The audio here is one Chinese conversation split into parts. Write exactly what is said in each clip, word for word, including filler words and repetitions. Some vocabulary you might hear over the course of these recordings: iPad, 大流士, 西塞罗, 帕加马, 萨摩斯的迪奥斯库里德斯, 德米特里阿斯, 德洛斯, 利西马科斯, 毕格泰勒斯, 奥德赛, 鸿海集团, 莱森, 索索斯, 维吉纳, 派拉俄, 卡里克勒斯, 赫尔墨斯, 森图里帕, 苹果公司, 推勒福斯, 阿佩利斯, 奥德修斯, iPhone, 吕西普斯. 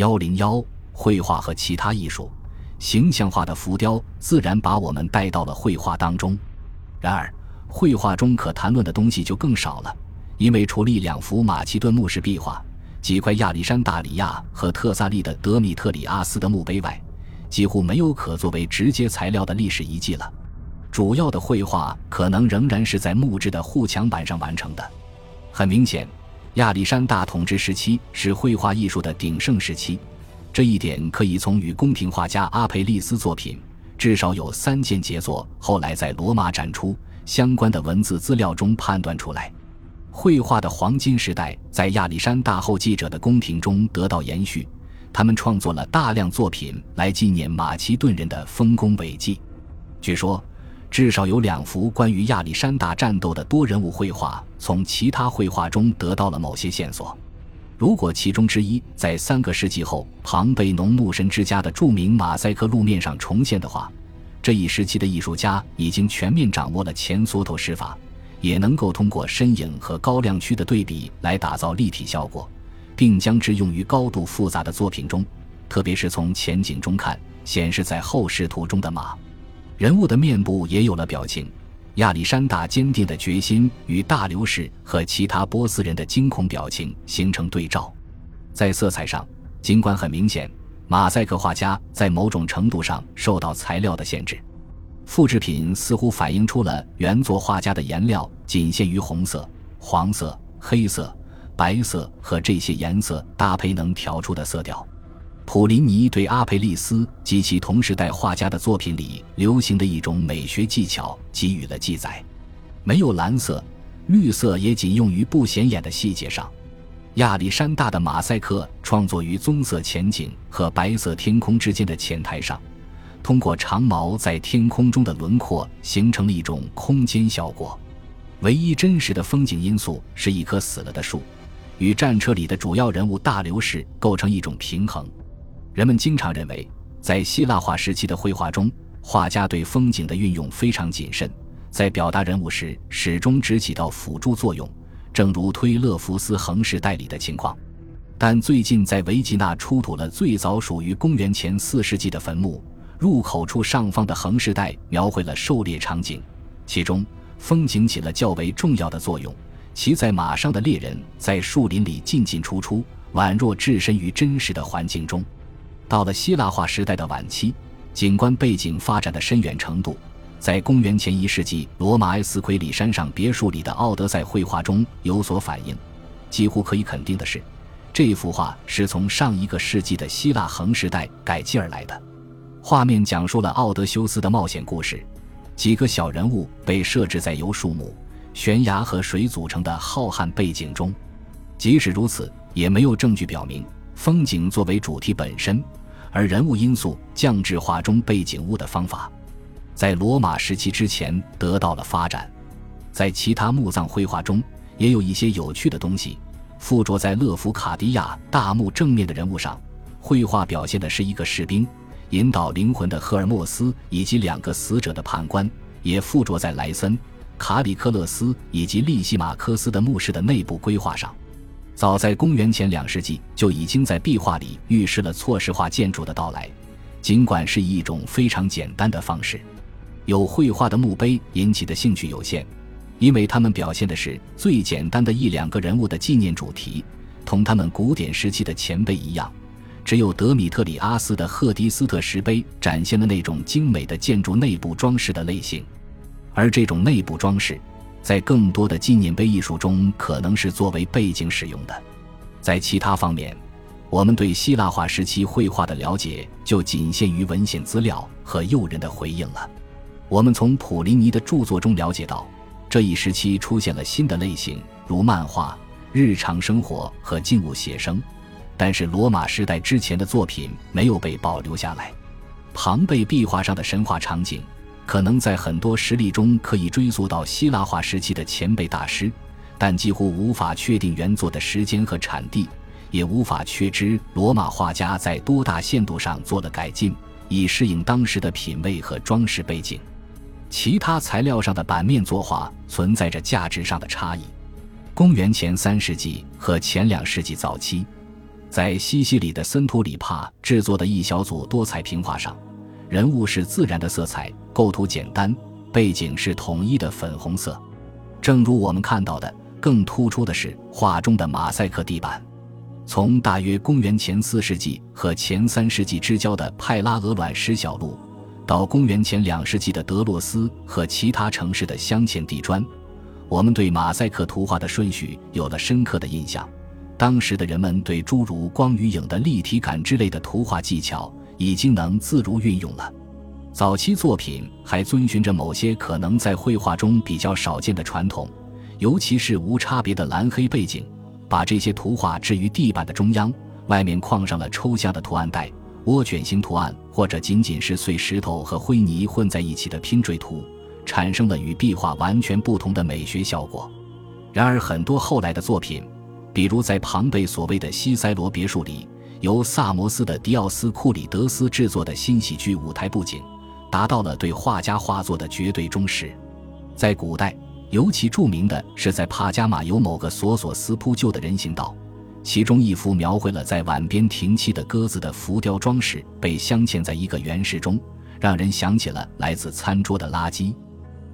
一零一绘画和其他艺术，形象化的浮雕自然把我们带到了绘画当中。然而绘画中可谈论的东西就更少了，因为除了一两幅马其顿木式壁画、几块亚历山大里亚和特萨利的德米特里阿斯的墓碑外，几乎没有可作为直接材料的历史遗迹了。主要的绘画可能仍然是在木质的护墙板上完成的。很明显，亚历山大统治时期是绘画艺术的鼎盛时期，这一点可以从与宫廷画家阿佩利斯作品，至少有三件杰作后来在罗马展出，相关的文字资料中判断出来。绘画的黄金时代在亚历山大后继者的宫廷中得到延续，他们创作了大量作品来纪念马其顿人的丰功伟绩。据说至少有两幅关于亚历山大战斗的多人物绘画从其他绘画中得到了某些线索。如果其中之一在三个世纪后庞贝农牧神之家的著名马赛克路面上重现的话，这一时期的艺术家已经全面掌握了前缩头施法，也能够通过深影和高亮区的对比来打造立体效果，并将之用于高度复杂的作品中，特别是从前景中看显示在后视图中的马。人物的面部也有了表情，亚历山大坚定的决心与大流士和其他波斯人的惊恐表情形成对照。在色彩上，尽管很明显，马赛克画家在某种程度上受到材料的限制，复制品似乎反映出了原作画家的颜料仅限于红色、黄色、黑色、白色和这些颜色搭配能调出的色调。普林尼对阿佩利斯及其同时代画家的作品里流行的一种美学技巧给予了记载，没有蓝色、绿色，也仅用于不显眼的细节上。亚历山大的马赛克创作于棕色前景和白色天空之间的浅台上，通过长矛在天空中的轮廓形成了一种空间效果。唯一真实的风景因素是一棵死了的树，与战车里的主要人物大流士构成一种平衡。人们经常认为，在希腊化时期的绘画中，画家对风景的运用非常谨慎，在表达人物时始终只起到辅助作用，正如推勒福斯恒时代里的情况。但最近在维吉纳出土了最早属于公元前四世纪的坟墓，入口处上方的恒时代描绘了狩猎场景，其中风景起了较为重要的作用，骑在马上的猎人在树林里进进出出，宛若置身于真实的环境中。到了希腊化时代的晚期，景观背景发展的深远程度，在公元前一世纪罗马埃斯奎里山上别墅里的奥德赛绘画中有所反映。几乎可以肯定的是，这幅画是从上一个世纪的希腊恒时代改进而来的。画面讲述了奥德修斯的冒险故事，几个小人物被设置在由树木、悬崖和水组成的浩瀚背景中。即使如此，也没有证据表明风景作为主题本身，而人物因素降至画中背景物的方法，在罗马时期之前得到了发展。在其他墓葬绘画中也有一些有趣的东西附着在勒福卡迪亚大墓正面的人物上，绘画表现的是一个士兵引导灵魂的赫尔墨斯以及两个死者的判官，也附着在莱森、卡里克勒斯以及利西马科斯的墓室的内部规划上。早在公元前两世纪就已经在壁画里预示了错石化建筑的到来，尽管是以一种非常简单的方式。有绘画的墓碑引起的兴趣有限，因为他们表现的是最简单的一两个人物的纪念主题，同他们古典时期的前辈一样，只有德米特里阿斯的赫迪斯特石碑展现了那种精美的建筑内部装饰的类型。而这种内部装饰在更多的纪念碑艺术中可能是作为背景使用的。在其他方面，我们对希腊化时期绘画的了解就仅限于文献资料和诱人的回应了。我们从普林尼的著作中了解到，这一时期出现了新的类型，如漫画、日常生活和静物写生，但是罗马时代之前的作品没有被保留下来。庞贝壁画上的神话场景可能在很多实例中可以追溯到希腊化时期的前辈大师，但几乎无法确定原作的时间和产地，也无法确知罗马画家在多大限度上做了改进，以适应当时的品味和装饰背景。其他材料上的版面作画存在着价值上的差异。公元前三世纪和前两世纪早期，在西西里的森图里帕制作的一小组多彩屏画上，人物是自然的色彩，构图简单，背景是统一的粉红色。正如我们看到的，更突出的是画中的马赛克地板。从大约公元前四世纪和前三世纪之交的派拉俄卵石小路，到公元前两世纪的德洛斯和其他城市的镶嵌地砖，我们对马赛克图画的顺序有了深刻的印象。当时的人们对诸如光与影的立体感之类的图画技巧已经能自如运用了。早期作品还遵循着某些可能在绘画中比较少见的传统，尤其是无差别的蓝黑背景，把这些图画置于地板的中央，外面框上了抽象的图案带、涡卷形图案，或者仅仅是碎石头和灰泥混在一起的拼缀图，产生了与壁画完全不同的美学效果。然而很多后来的作品，比如在庞贝所谓的西塞罗别墅里，由萨摩斯的迪奥斯库里德斯制作的新喜剧舞台布景，达到了对画家画作的绝对忠实。在古代，尤其著名的是在帕加马有某个索索斯铺就的人行道，其中一幅描绘了在碗边停栖的鸽子的浮雕装饰被镶嵌在一个圆石中，让人想起了来自餐桌的垃圾。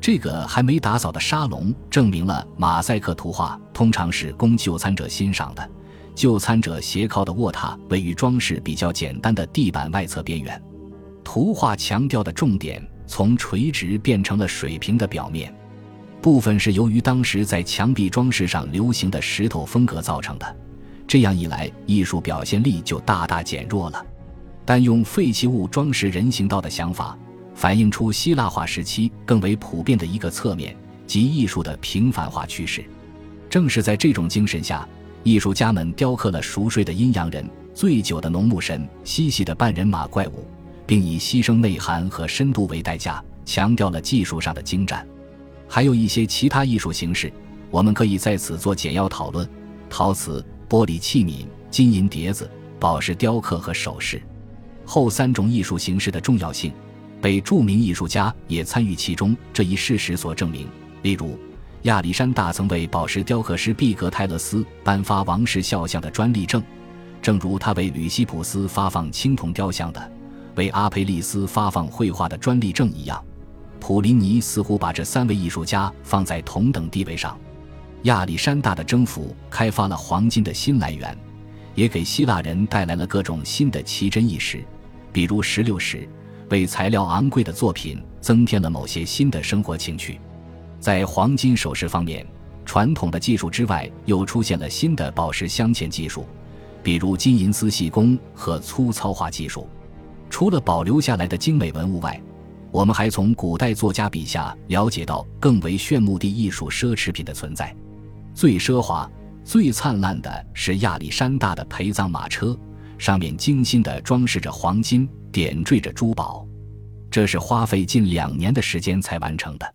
这个还没打扫的沙龙证明了马赛克图画通常是供就餐者欣赏的，就餐者斜靠的卧榻位于装饰比较简单的地板外侧边缘。图画强调的重点从垂直变成了水平的表面，部分是由于当时在墙壁装饰上流行的石头风格造成的，这样一来艺术表现力就大大减弱了。但用废弃物装饰人行道的想法反映出希腊化时期更为普遍的一个侧面，即艺术的平凡化趋势。正是在这种精神下，艺术家们雕刻了熟睡的阴阳人、醉酒的农牧神、嬉戏的半人马怪物，并以牺牲内涵和深度为代价，强调了技术上的精湛。还有一些其他艺术形式，我们可以在此做简要讨论：陶瓷、玻璃器皿、金银碟子、宝石雕刻和首饰。后三种艺术形式的重要性被著名艺术家也参与其中这一事实所证明。例如，亚历山大曾为宝石雕刻师毕格泰勒斯颁发王室肖像的专利证，正如他为吕西普斯发放青铜雕像的、为阿佩利斯发放绘画的专利证一样。普林尼似乎把这三位艺术家放在同等地位上。亚历山大的征服开发了黄金的新来源，也给希腊人带来了各种新的奇珍异石，比如石榴石，为材料昂贵的作品增添了某些新的生活情趣。在黄金首饰方面，传统的技术之外又出现了新的宝石镶嵌技术，比如金银丝细工和粗糙化技术。除了保留下来的精美文物外，我们还从古代作家笔下了解到更为炫目的艺术奢侈品的存在。最奢华、最灿烂的是亚历山大的陪葬马车，上面精心地装饰着黄金，点缀着珠宝，这是花费近两年的时间才完成的。